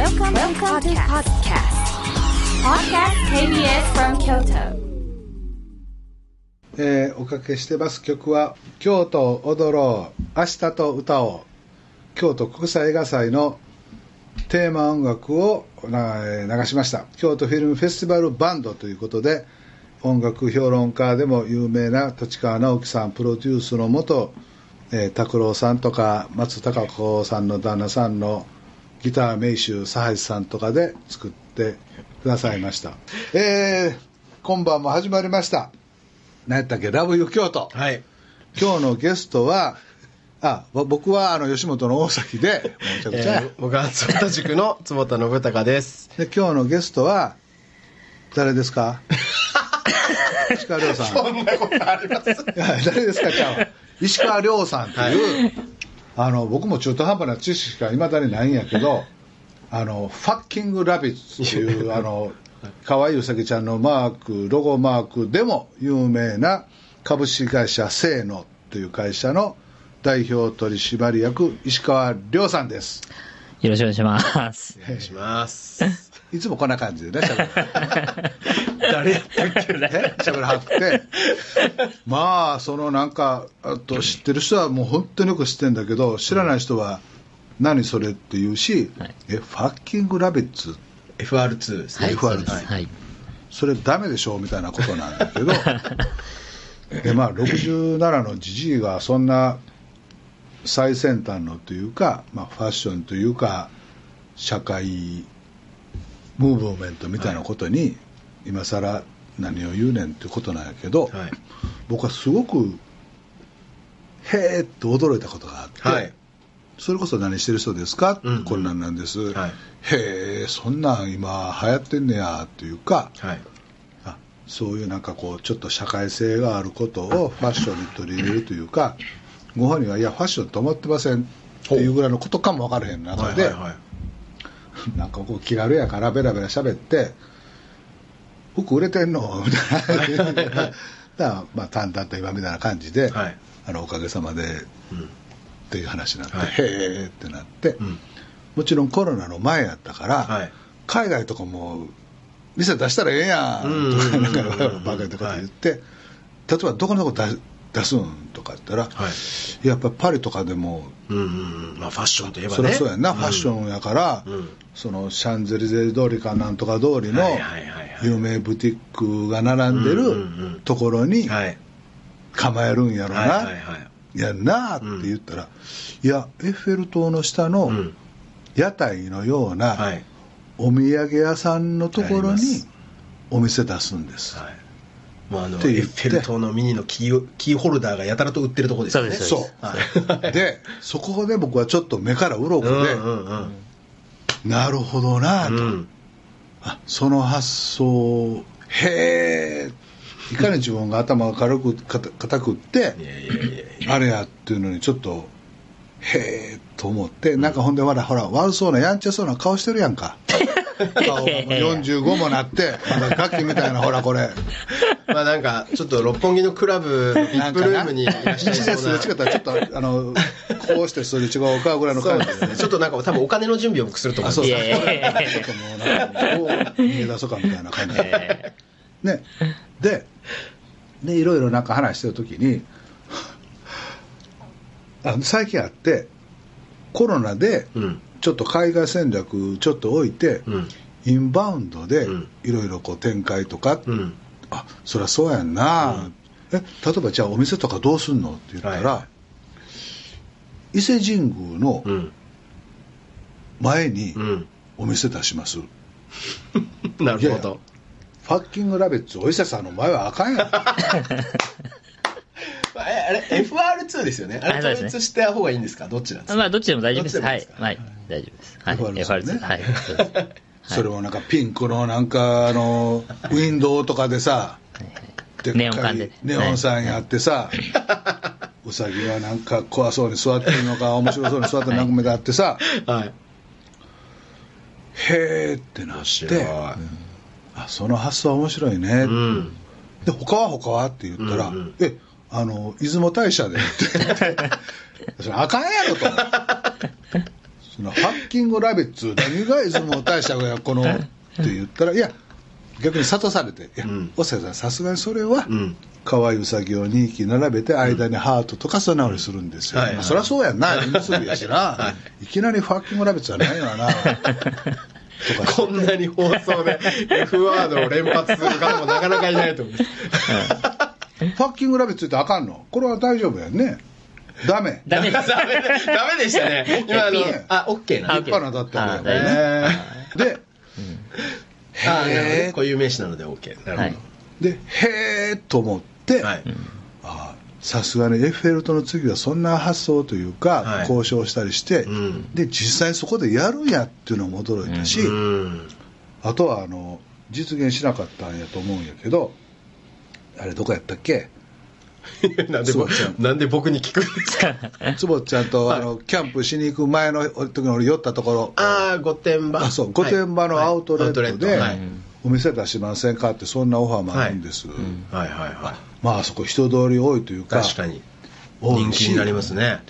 Welcome to podcast KBS from Kyoto。おかけしてます曲は京都踊ろう明日と歌おう、京都国際映画祭のテーマ音楽を流しました。京都フィルムフェスティバルバンドということで、音楽評論家でも有名な立川直樹さんプロデュースの元拓郎さんとか松たか子さんの旦那さんのギター名手佐橋さんとかで作ってくださいました。今晩も始まりました。何やったっけ、ラブユー京都。はい。今日のゲストは、僕は吉本の大崎で、めちゃくちゃ。僕は坪田塾の坪田信孝です。で、今日のゲストは誰ですか？石川遼さん。そんなことあります。誰ですか？じゃあ石川遼さんという、はい、僕も中途半端な知識がいまだにないんやけど、ファッキングラビッツという可愛いウサギちゃんのロゴマークでも有名な株式会社セイノという会社の代表取締役石川遼さんです。よろしくお願いします。お願いします。いつもこんな感じでね、しゃべる誰やったっけね、しゃべらはってまあ知ってる人はもう本当によく知ってるんだけど、知らない人は何それって言うし、はい、ファッキングラビッツ FR2 ですね、はい、FR2、はい、それダメでしょみたいなことなんだけどで、67のジジイがそんな最先端のというか、ファッションというか社会ムーブメントみたいなことに今更何を言うねんってことなんやけど、はい、僕はすごくへーって驚いたことがあって、はい、それこそ何してる人ですか、うんうん、こんなんなんです、はい、へーそんなん今流行ってんねやというか、はい、そういうなんかこうちょっと社会性があることをファッションに取り入れるというかご本人はいやファッションと思ってませんっていうぐらいのことかも分からへん中で、はいはいはい、なんかこう気軽やからベラベラ喋って服売れてんのみたいなだから淡々と今みたいな感じで、はい、おかげさまで、うん、っていう話になって、はい、へーってなって、うん、もちろんコロナの前やったから、はい、海外とかも店出したらええやんとかなんかバカなこと言って、はい、例えばどこのとこ出すんとか言ったら、はい、やっぱパリとかでも、うんうんファッションといえばね、そりゃそうやな、ファッションやから、うん、そのシャンゼリゼ通りかなんとか通りの有名ブティックが並んでるところに構えるんやろな、やんなって言ったら、いやエッフェル塔の下の屋台のようなお土産屋さんのところにお店出すんです、はい、もうエッフェル塔のミニのキーホルダーがやたらと売ってるところですよね。そうで、そこで僕はちょっと目から鱗で、なるほどなと、その発想へえ、いかに自分が頭が固くってあれやっていうのにちょっとへえと思って、なんかほんでほら悪そうなやんちゃそうな顔してるやんか。顔がもう45もなってまだガキみたいなほらこれまあなんかちょっと六本木のクラブの VIP ルームにいらっしゃいそうなちょっとこうしてすれ違うかぐらいの感じで、ね、ちょっとなんか多分お金の準備を僕すると思うんですよ。もうなんかこう逃げ出そうかみたいな感じでね、でいろいろなんか話してる時に最近あってコロナで、うんちょっと海外戦略ちょっと置いて、うん、インバウンドでいろいろ展開とか、うん、そりゃそうやんな、うん、例えばじゃあお店とかどうすんのって言ったら、はい、伊勢神宮の前にお店出します、なるほど、ファッキングラビッツお医者さんの前はあかんやんあれ FR2 ですよね。あれ統一した方がいいんですか、どっちなんですか。どっちでも大丈夫です。はい、はい、大丈夫です。はい、FR2 ね、はい、それもなんかピンクのなんかウィンドウとかでさでっかいネオン管でネオンさんやってさ、はい、ウサギはなんか怖そうに座ってるのか面白そうに座ってるのか目立ってさ、はい、へーってなって、その発想は面白いね、うん、で他はって言ったら、出雲大社でってあかんやろとそのハッキングラビッツ何がいつも大したがこのって言ったら、いや逆に諭されて、いや、うん、おっさんさすがにそれは、うん、可愛いウサギを2匹並べて間にハートとか素直にするんですよ、はいはい、そりゃそうやんな結びやしな、はい、いきなりハッキングラビッツはないわなこんなに放送で F ワードを連発する方もなかなかいないと思うファッキングラビッツってあかんの？これは大丈夫やんね。ダメでしたね。今あオッケーな。立派なだったんだよね。で、こういう名詞なのでオッケー。なるほど。で、へーと思って、さすがにエッフェル塔の次はそんな発想というか、はい、交渉したりして、うん、で実際そこでやるんやっていうのも驚いたし、うん、あとは実現しなかったんやと思うんやけど、あれどこやったっけなんで僕に聞くんですかつぼちゃんと、はい、キャンプしに行く前の時に俺寄ったところ、ああ御殿場、そう御殿場のアウトレットで、はい、お店出しませんかってそんなオファーもあるんです、はいうん、はいはいはいまあそこ人通り多いというか確かに人気になりますね。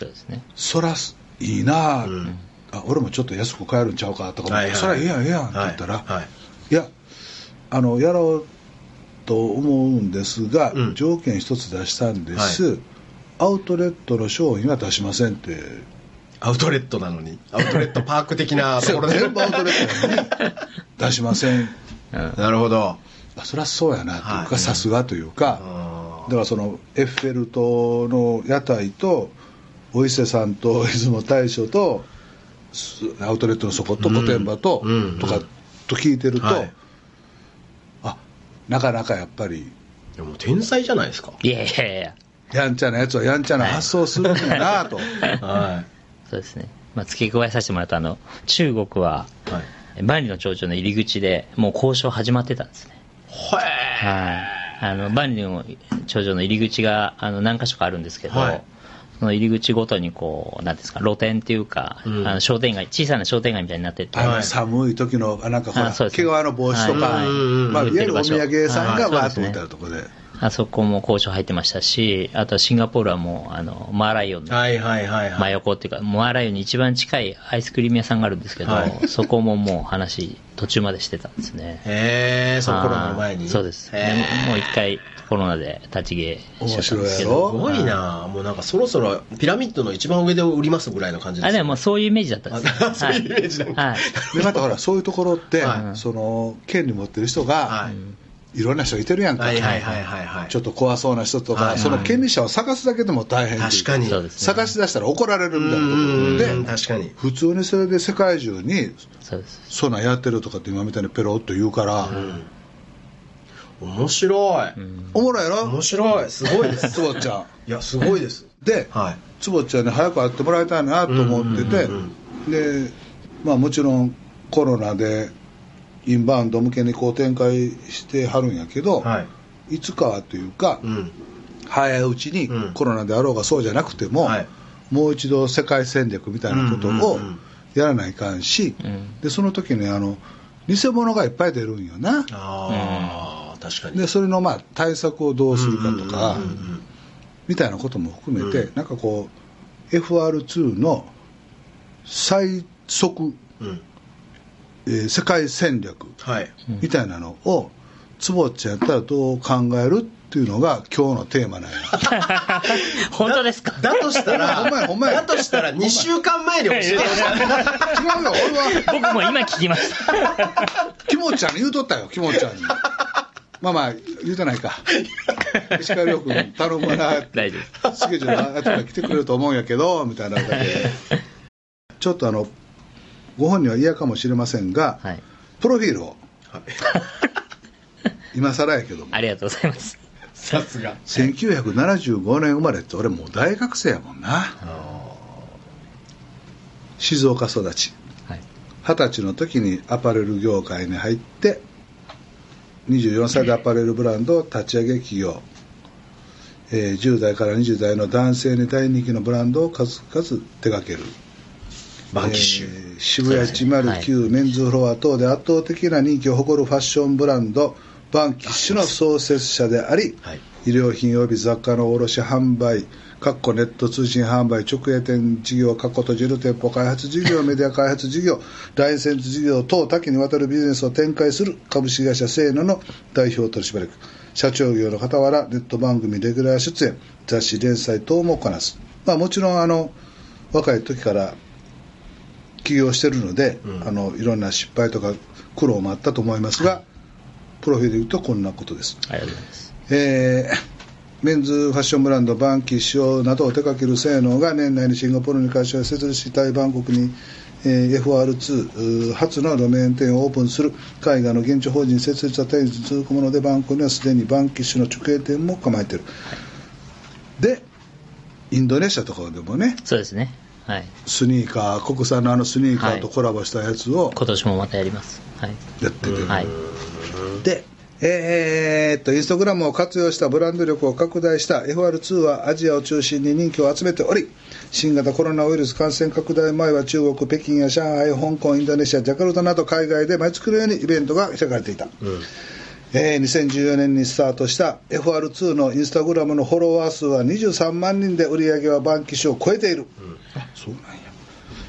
そらいいな、うん、あ俺もちょっと安く買えるんちゃうかとか思って、はいはい、そらいいやんいいやんって言ったら、はいはい、いややろうと思うんですが、うん、条件一つ出したんです、はい、アウトレットの商品は出しませんって。アウトレットなのにアウトレットパーク的なところで全部アウトレットなのに出しません、うん、なるほど。そりゃそうやなというかさすがというか、だからそのエッフェル塔の屋台とお伊勢さんと出雲大社とアウトレットの底と御殿場と、うん、とかと聞いてると、はい、あなかなかやっぱりでも天才じゃないですか。いやいやいややんちゃなやつはやんちゃな発想するんだなと、はい、そうですね、まあ、付け加えさせてもらった中国は、はい、万里の長城の入り口でもう交渉始まってたんですね。はい万里の長城の入り口が何か所かあるんですけど、はい、その入り口ごとにこう何ですか露店っていうか、うん、商店街小さな商店街みたいになってて、寒い時のなんかほら毛皮の帽子とか、はいまあ、いわゆるお土産屋さんがわーっと置いてあるところで、あそこも交渉入ってましたし、あとはシンガポールはもうマーライオンの真横っていうかマーライオンに一番近いアイスクリーム屋さんがあるんですけど、はい、そこももう話途中までしてたんですね。へえ、そのコロナの前に。そうです。もう一回コロナで立ち消えしちゃったんですけど。面白いすごいな。もうなんかそろそろピラミッドの一番上で売りますぐらいの感じです、ね。あでもそういうイメージだったんです、ね。そういうイメージだった。はい。でまたほらそういうところって、はい、権利持ってる人が。はいいろんな人いてるやんか、はいはいはいはい、ちょっと怖そうな人とか、はいはい、その権利者を探すだけでも大変で、確かに探し出したら怒られるみたいなことで、確かに普通にそれで世界中にそんなんやってるとかって今みたいにペロッと言うから、うん、面白い、うん、おもろいやろ。面白い、すごいですつぼちゃんいやすごいですで、はい、つぼちゃんに早く会ってもらいたいなと思ってて、で、まあ、もちろんコロナでインバウンド向けにこう展開してはるんやけど、はい、いつかはというか、うん、早いうちにコロナであろうがそうじゃなくても、はい、もう一度世界戦略みたいなことをやらないかんし、うんうんうん、でその時に偽物がいっぱい出るんよな。あ、うん、確かに。でそれのまあ対策をどうするかとか、うんうんうんうん、みたいなことも含めて、うん、なんかこう FR2 の最速、うん世界戦略みたいなのをつぼっちゃんやったらどう考えるっていうのが今日のテーマなんや本当ですか。だとしたらだとしたら2週間前に教えて違うよ俺は僕も今聞きましたキモちゃんに言うとったよ。キモちゃんにまあ言うてないか石川遼君頼むな大丈夫スケジュールの後から来てくれると思うんやけどみたいなだけちょっとご本人は嫌かもしれませんが、はい、プロフィールを、はい、今更やけどもありがとうございますさすが1975年生まれって俺もう大学生やもんな。静岡育ち、はい、20歳の時にアパレル業界に入って24歳でアパレルブランドを立ち上げ起業、10代から20代の男性に大人気のブランドを数々手掛けるバンキッシュ、渋谷109、はい、メンズフロア等で圧倒的な人気を誇るファッションブランドバンキッシュの創設者であり、はい、衣料品及び雑貨の卸販売ネット通信販売直営店事業閉じる店舗開発事業メディア開発事業ライセンス事業等多岐にわたるビジネスを展開する株式会社セイノの代表取締役社長業の傍らネット番組レギュラー出演雑誌連載等もこなす、まあ、もちろん若い時から起業しているので、うん、いろんな失敗とか苦労もあったと思いますが、はい、プロフィールで言うとこんなことです。ありがとうございます。メンズファッションブランドバンキッシュなどを手掛ける性能が年内にシンガポールに会社を設立し、タイバンコクに、FR2 初の路面店をオープンする。海外の現地法人設立は店に続くもので、バンコクにはすでにバンキッシュの直営店も構えている。でインドネシアとかでもね、そうですね、はい、スニーカー国産のスニーカーとコラボしたやつを、はい、今年もまたやります、はい、やってて、はい、でインスタグラムを活用したブランド力を拡大した FR2 はアジアを中心に人気を集めており、新型コロナウイルス感染拡大前は中国北京や上海香港インドネシアジャカルタなど海外で毎月のようにイベントが開かれていた、うん2014年にスタートした FR2 のインスタグラムのフォロワー数は23万人で売り上げはバンキッシュを超えている、うん、あ、そうなんや。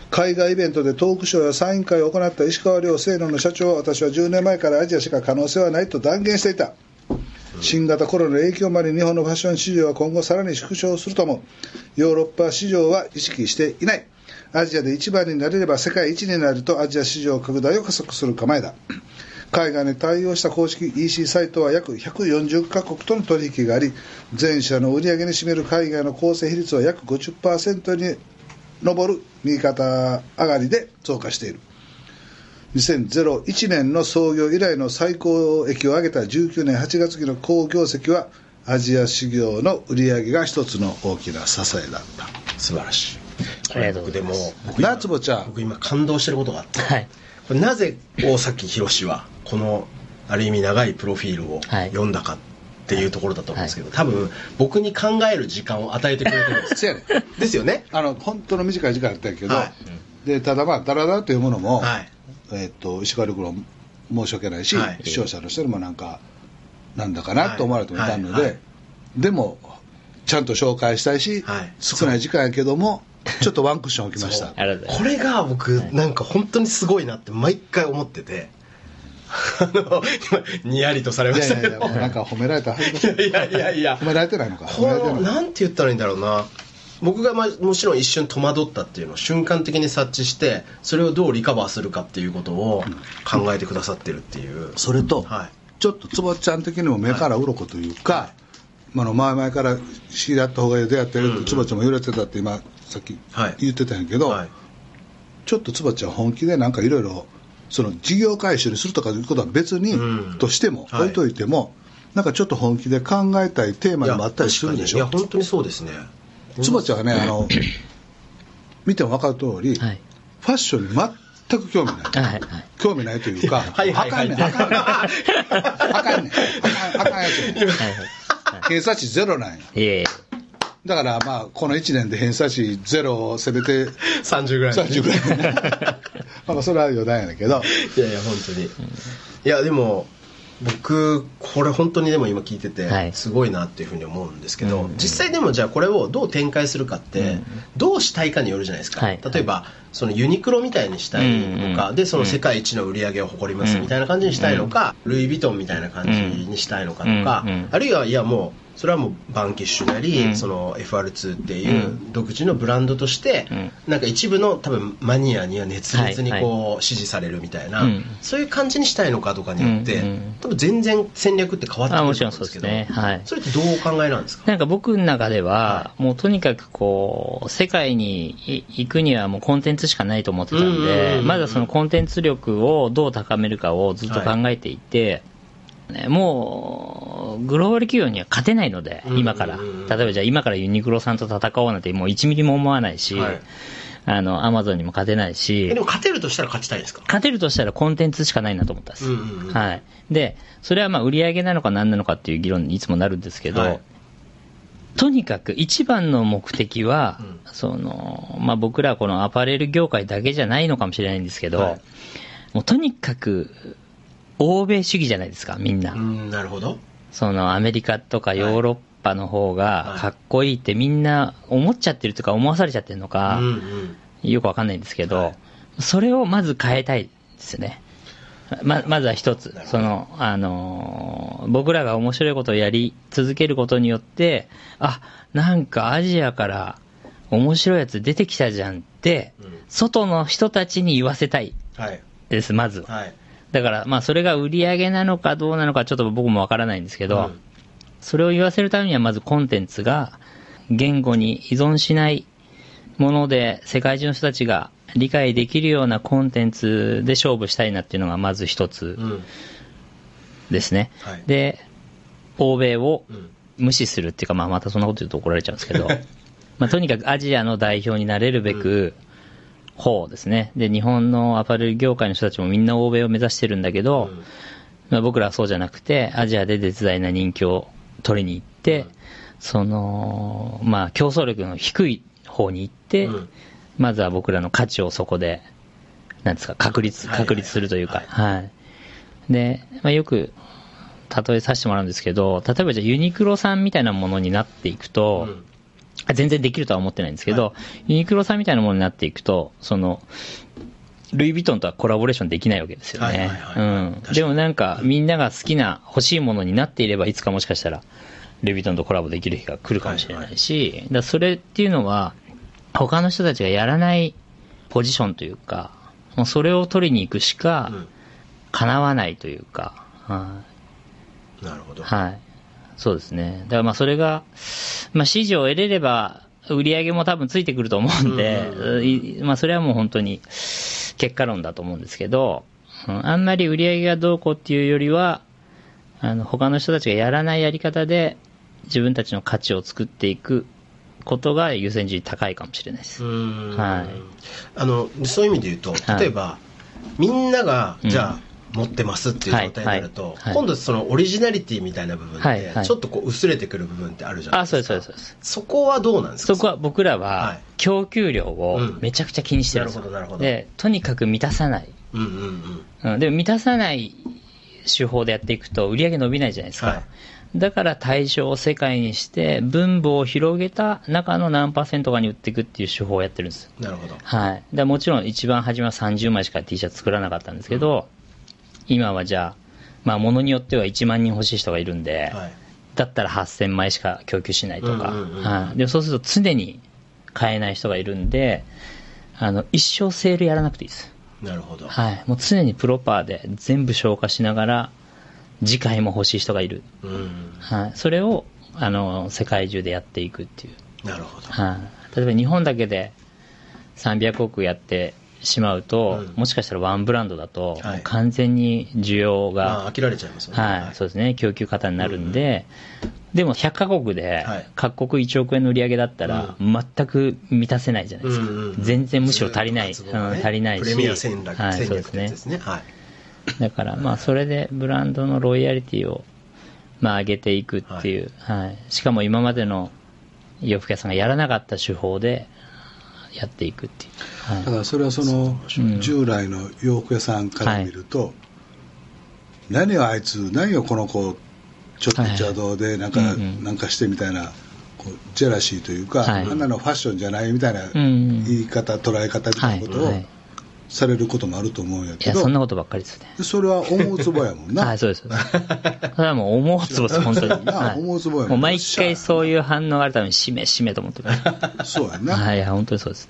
海外イベントでトークショーやサイン会を行った石川遼生野の社長は、私は10年前からアジアしか可能性はないと断言していた。新型コロナの影響もあり、日本のファッション市場は今後さらに縮小すると思う。ヨーロッパ市場は意識していない。アジアで一番になれれば世界一になると、アジア市場拡大を加速する構えだ。海外に対応した公式 EC サイトは約140カ国との取引があり、全社の売上に占める海外の構成比率は約 50% に上る右肩上がりで増加している。2001年の創業以来の最高益を上げた19年8月期の好業績はアジア市場の売り上げが一つの大きな支えだった。素晴らしい。ありがとうございます。僕今感動してることがあって、はい、これなぜ大崎博はこのある意味長いプロフィールを読んだかっていうところだと思うんですけど、多分僕に考える時間を与えてくれてるんですよね。ですよね。本当の短い時間だったけど、はい、でただダラダラというものも、はい石川力も申し訳ないし、はい、視聴者の人にもなんだかなと思われてもいたので、はいはいはい、でもちゃんと紹介したいし、はい、少ない時間やけどもちょっとワンクッション置きました。これが僕なんか本当にすごいなって毎回思ってて、今にやりとされましたけど、いやいやいやなんか褒められた褒められてないのか、このなんて言ったらいいんだろうな。僕がもちろん一瞬戸惑ったっていうのを瞬間的に察知して、それをどうリカバーするかっていうことを考えてくださってるっていう、うん、それと、はい、ちょっとつぼっちゃん的にも目から鱗というか、はい前々から知り合った方がいい出会ってるとつぼっちゃんも揺れてたって今さっき言ってたんやけど、はいはい、ちょっとつぼっちゃん本気でなんかいろいろその事業回収にするとかいうことは別に、うん、としても、はい、置いといてもなんかちょっと本気で考えたいテーマにもあったりするでしょ。いや本当にそうですね。つばちゃんはね見ても分かる通り、はい、ファッションに全く興味ない、はいはい、興味ないというかあかんねんあかんねんあかんやつ偏差値ゼロなんや。いやいやだからこの1年で偏差値ゼロをせめて30ぐらいそれは余談やけど、いやいや本当に、いやでも僕これ本当にでも今聞いててすごいなっていうふうに思うんですけど、はい、実際でもじゃあこれをどう展開するかってどうしたいかによるじゃないですか、はい、例えばそのユニクロみたいにしたいのか、うん、でその世界一の売り上げを誇りますみたいな感じにしたいのか、うん、ルイ・ヴィトンみたいな感じにしたいのかとか、うん、あるいはいやもうそれはもうバンキッシュなり、うん、その FR2 っていう独自のブランドとして、うん、なんか一部の多分マニアには熱烈にこう支持されるみたいな、はいはい、そういう感じにしたいのかとかによって、うん、多分全然戦略って変わってくるんですけど、もちろんそうですね、はい、それってどうお考えなんですか。なんか僕の中では、はい、もうとにかくこう世界に行くにはもうコンテンツしかないと思ってたんで、まだそのコンテンツ力をどう高めるかをずっと考えていて、はいもうグローバル企業には勝てないので、今から例えばじゃあ今からユニクロさんと戦おうなんてもう1ミリも思わないし、はい、アマゾンにも勝てないし。でも勝てるとしたら勝ちたいですか。勝てるとしたらコンテンツしかないなと思ったんです、うんうんうんはい、でそれは売り上げなのか何なのかっていう議論にいつもなるんですけど、はい、とにかく一番の目的は、うん僕らはこのアパレル業界だけじゃないのかもしれないんですけど、はい、もうとにかく欧米主義じゃないですか、みんな。なるほど。そのアメリカとかヨーロッパの方がかっこいいってみんな思っちゃってるとか思わされちゃってるのか、よくわかんないんですけど、それをまず変えたいですね。まずは一つ、その僕らが面白いことをやり続けることによって、あ、なんかアジアから面白いやつ出てきたじゃんって、外の人たちに言わせたいです、まずは。だから、まあ、それが売り上げなのかどうなのかちょっと僕もわからないんですけど、それを言わせるためにはまずコンテンツが言語に依存しないもので世界中の人たちが理解できるようなコンテンツで勝負したいなっていうのがまず一つですね、で、欧米を無視するっていうか、まあ、またそんなこと言うと怒られちゃうんですけどまあとにかくアジアの代表になれるべく、方ですね。で、日本のアパレル業界の人たちもみんな欧米を目指してるんだけど、まあ、僕らはそうじゃなくてアジアで絶大な人気を取りに行って、そのまあ競争力の低い方に行って、まずは僕らの価値をそこでなんですか確立するというか、で、まあ、よく例えさせてもらうんですけど、例えばじゃあユニクロさんみたいなものになっていくと、全然できるとは思ってないんですけど、ユニクロさんみたいなものになっていくと、そのルイ・ヴィトンとはコラボレーションできないわけですよね。でもなんかみんなが好きな欲しいものになっていれば、いつかもしかしたらルイ・ヴィトンとコラボできる日が来るかもしれないし、だそれっていうのは他の人たちがやらないポジションというか、もうそれを取りに行くしか叶わないというか、なるほど。そうですね。だからまあそれが、まあ、支持を得れれば売り上げも多分ついてくると思うんで、まあ、それはもう本当に結果論だと思うんですけど、あんまり売り上げがどうこうっていうよりは、他の人たちがやらないやり方で自分たちの価値を作っていくことが優先順位高いかもしれないです。そういう意味で言うと、例えば、みんながじゃあ、持ってますっていう状態になると、今度そのオリジナリティみたいな部分でちょっとこう薄れてくる部分ってあるじゃないですか。そこはどうなんですか？そこは僕らは供給量をめちゃくちゃ気にしてるんですよ。で、とにかく満たさない。でも満たさない手法でやっていくと売り上げ伸びないじゃないですか。だから対象を世界にして分母を広げた中の何パーセントかに売っていくっていう手法をやってるんです。なるほど。で、もちろん一番初めは30枚しか T シャツ作らなかったんですけど、今はじゃあ、まあ、ものによっては1万人欲しい人がいるんで、だったら8000枚しか供給しないとか、でもそうすると常に買えない人がいるんで、一生セールやらなくていいです。なるほど。もう常にプロパーで全部消化しながら次回も欲しい人がいる、それを世界中でやっていくっていう。なるほど。例えば日本だけで300億やってしまうと、もしかしたらワンブランドだと完全に需要が飽きられちゃいますよね。そうですね。供給過多になるんで、でも100カ国で各国1億円の売り上げだったら全く満たせないじゃないですか。全然むしろ足りない、足りないし。プレミア戦略ですね。だからまあそれでブランドのロイヤリティをまあ上げていくっていう。しかも今までの洋服屋さんがやらなかった手法で。やっていくっていう、だからそれはその従来の洋服屋さんから見ると、何をあいつ何をこの子ちょっと邪道でなんかしてみたいな、こうジェラシーというか、あんなのファッションじゃないみたいな言い方、捉え方みたいなことをされることもあると思うんやけど、そんなことばっかりですね。それは思うつぼやもんな。そうです。それはもう思うつぼです、本当に。思うつぼやもん。毎回そういう反応があるためにしめしめと思ってます。そうやな。本当にそうです。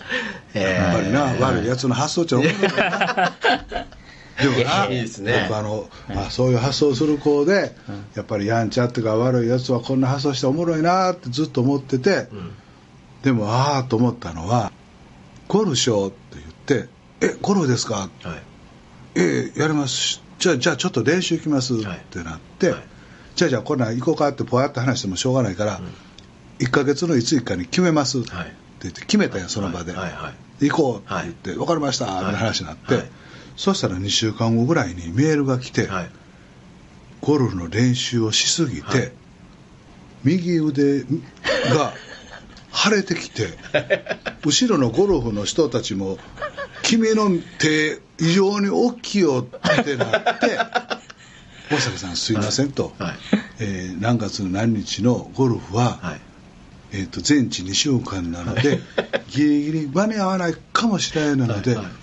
やっぱりな、悪いやつの発想っちゃ思う。でもないいですね。そういう発想する子で、やっぱりやんちゃってか悪いやつはこんな発想しておもろいなってずっと思ってて、でもああと思ったのは、ゴルショーって言って、ゴルフですか、やります、じゃあちょっと練習行きますってなって、じゃあこんなん行こうかってぽやって話してもしょうがないから、1ヶ月のいついかに決めますって言って決めたよ、その場で、行こうって言って、分かりましたって話になって、そしたら2週間後ぐらいにメールが来て、ゴルフの練習をしすぎて、右腕が腫れてきて、後ろのゴルフの人たちも君の手異常に大きいよってなって大阪さんすいませんと、はいはい、何月の何日のゴルフは、はい、全治2週間なので、はい、ギリギリ間に合わないかもしれないので、はいはい、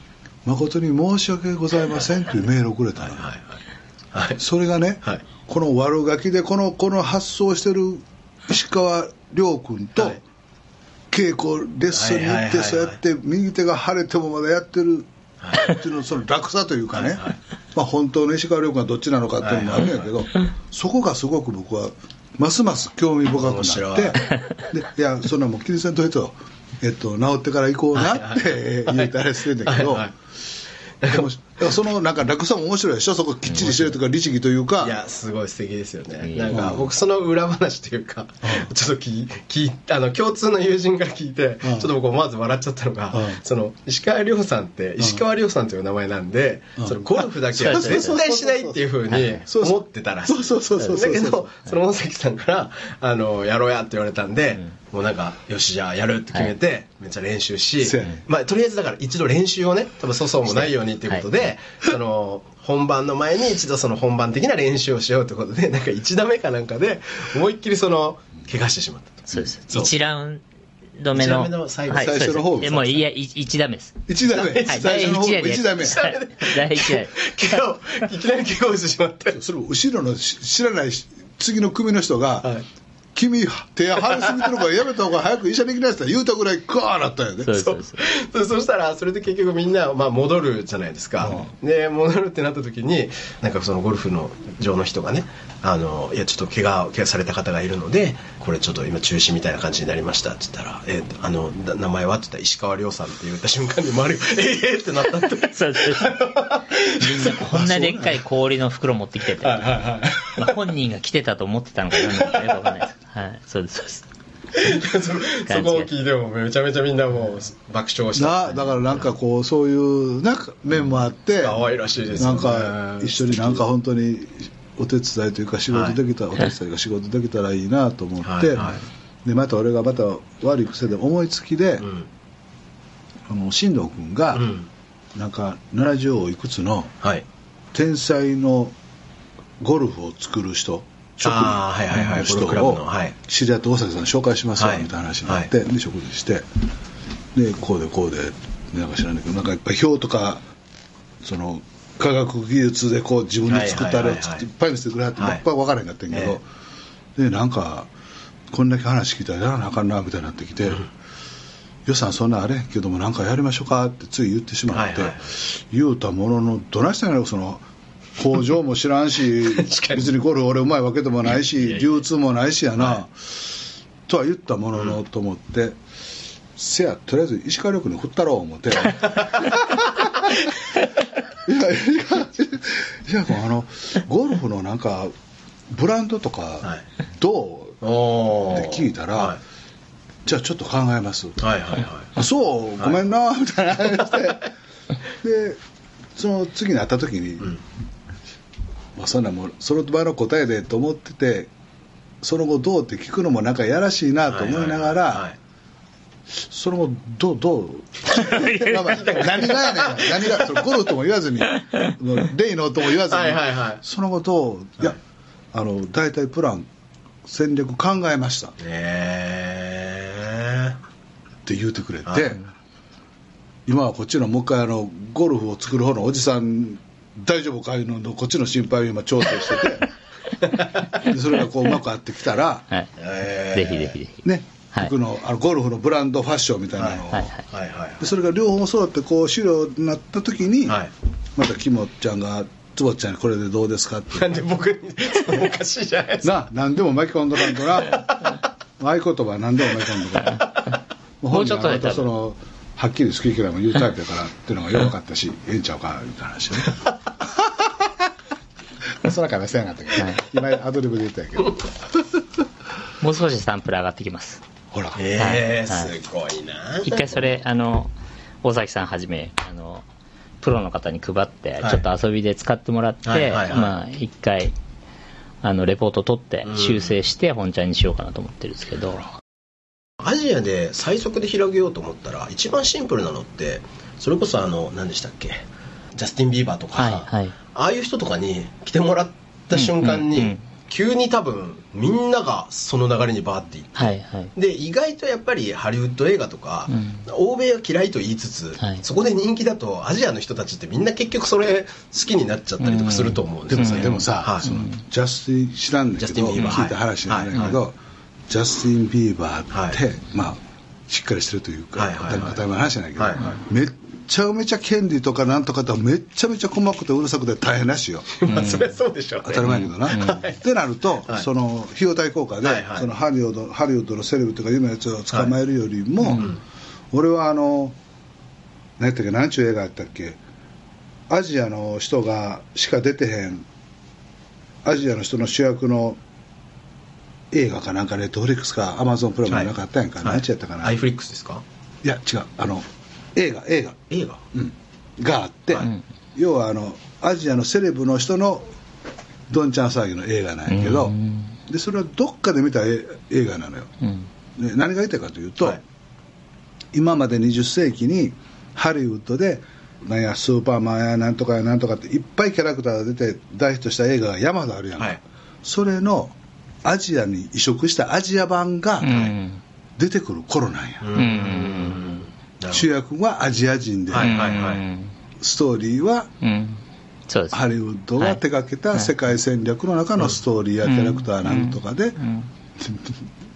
誠に申し訳ございませんというメールをくれたの、はいはいはいはい、それがね、はい、この悪ガキでこの発想してる石川亮君と、はい、稽古レッスンに行ってそうやって右手が腫れてもまだやってるっていうのその楽さというかね、はいはい、まあ、本当の石川遼君がどっちなのかっていうのもあるんやけど、はいはいはい、そこがすごく僕はますます興味深くなってで、いやそんなもう気にせんといてと、治ってから行こうなって言うたりするんだけど、はいはいはいはい、でもそのなんか楽さも面白いでしょ、そこきっちりしてるとか律儀というか、いやすごい素敵ですよね、なんか僕その裏話というか、うん、ちょっと共通の友人から聞いて、うん、ちょっと僕思わず笑っちゃったのが、うん、その石川遼さんって、うん、石川遼さんという名前なんで、うん、そのゴルフだけは絶対しないっていう風に思ってたらしい、だけどその大崎さんからやろうやって言われたんで、うん、もうなんかよしじゃあやるって決めて、はい、めっちゃ練習し、まあ、とりあえずだから一度練習をね、多分粗相もないようにっていうことで、はいはい、その本番の前に一度その本番的な練習をしようということで、なんか1打目かなんかで思いっきりその怪我してしまったと。そうです。1ラウンド目の最初の方、もういや1打目です。1打目、はい、最初の方1打目。第1打目。いきなり怪我をしてしまって。それを後ろの知らない次の組の人が。はい、君手張りすぎてるからやめた方が早く医者できないって言うたぐらいガーなったよね。そしたらそれで結局みんな、まあ、戻るじゃないですか、うん、で戻るってなった時になんかそのゴルフの場の人がね、いやちょっと怪我された方がいるのでこれちょっと今中止みたいな感じになりましたって言ったら、名前はって言ったら石川遼さんって言った瞬間に周りがってなったってそうですみんなこんなでっかい氷の袋持ってきてて、はいはいはい、まあ、本人が来てたと思ってたのかどうなのかよくわかんないですはい、そうですそうですそこを聞いてもめちゃめちゃみんなもう爆笑した、ね、だからなんかこうそういうなんか面もあって可愛らしいですね、なんか一緒になんか本当にお手伝いというか仕事できたら、はい、お手伝いが仕事できたらいいなと思って、はいはい、でまた俺がまた悪い癖で思いつきで、うん、進藤君が、うん、なんか70をいくつの、はい、天才のゴルフを作る人職人の人を知り合って大崎さん紹介しますよみたいな話になって、で食事してでこうでなんか知らないけどなんかいっぱい表とかその科学技術でこう自分で作ったあれをいっぱい見せてくれはっていっぱい分からへんかったんやけど、でなんかこんだけ話聞いたらやらなあかんなみたいになってきて、予算そんなあれんけどもなんかやりましょうかってつい言ってしまって、言うたもののどないしたんやろ、その工場も知らんし別にゴルフ俺うまいわけでもないし流通もないしやな、はい、とは言ったものの、うん、と思ってせやとりあえず石川遼君に振ったろう思っていやゴルフのなんかブランドとかどう、はい、って聞いたら、はい、じゃあちょっと考えます、はいはいはい、あそうごめんな、はい、みたいな話してでその次に会った時に、うん、まあ、そんなもうその場の答えでと思ってて、その後どうって聞くのもなんかやらしいなと思いながら、はいはいはいはい、その後どう何がやねん何がそのゴルフとも言わずに例のとも言わずに、はいはいはい、その後どう、いや大体プラン戦略考えました、って言うてくれて、今はこっちのもう一回ゴルフを作る方のおじさん大丈夫かいうののこっちの心配を今調整しててそれがこううまく合ってきたら、はい、ぜひね、はい、僕のゴルフのブランドファッションみたいなのを、はいはいはい、でそれが両方揃ってこう資料になった時に、はい、またキモちゃんが坪ちゃんにこれでどうですかってなんで僕におかしいじゃないですか何でも巻き込んどかんとな合言葉は何でも巻き込んどかんともうちょっとでそのはっきり好き嫌いも言うタイプだからっていうのが弱かったしええんちゃうかみたいな話ねそらかはしてなかったけど、ね、今アドリブで言ったんやけどもう少しサンプル上がってきますほら、すごいな。一回それ大崎さんはじめプロの方に配って、はい、ちょっと遊びで使ってもらって、はいはいはい、まあ、一回レポート取って修正して本ちゃんにしようかなと思ってるんですけど、アジアで最速で広げようと思ったら一番シンプルなのってそれこそ何でしたっけジャスティン・ビーバーとか、はいはい、ああいう人とかに来てもらっった瞬間に、うんうんうん、急に多分みんながその流れにバーっていって、はいはい、で意外とやっぱりハリウッド映画とか、うん、欧米は嫌いと言いつつ、はい、そこで人気だとアジアの人たちってみんな結局それ好きになっちゃったりとかすると思うんですよ、ね、うん、でもさ、はい、そのジャスティン知らんだけど聞いた話なんだけど、はいはい、ジャスティン・ビーバーって、はい、まあしっかりしてるというか、はいはいはい、当たり前の話じゃないけど、はいはい、めちゃめちゃ権利とかなんとかとかめちゃめちゃ細くてうるさくて大変らしいよまあそれはそうでしょうね、当たり前だけどな、うん、ってなると、はい、その費用対効果で、はいはい、そのハリウッドのセレブとか有名なやつを捕まえるよりも、はい、うん、俺はあの何やったっけ、何ちゅう映画やったっけ、アジアの人がしか出てへんアジアの人の主役の映画かなんかネットフリックスかアマゾンプライムなかったやんか、何ちゅうやったかな、アイフリックスですか、いや違う、あの映画、うん、があって、はい、要はあのアジアのセレブの人のどんちゃん騒ぎの映画なんやけど、でそれはどっかで見た映画なのよ、で何が言いたいかというと、はい、今まで20世紀にハリウッドでなんやスーパーマンやなんとかやなんとかっていっぱいキャラクターが出て大ヒットした映画が山ほどあるやんか、はい、それのアジアに移植したアジア版が出てくる頃なんや、うんうんうん、主役はアジア人で、はいはいはい、ストーリーは、うん、そうです、ハリウッドが手掛けた世界戦略の中のストーリーやキャラクターなんとかで、うんうん、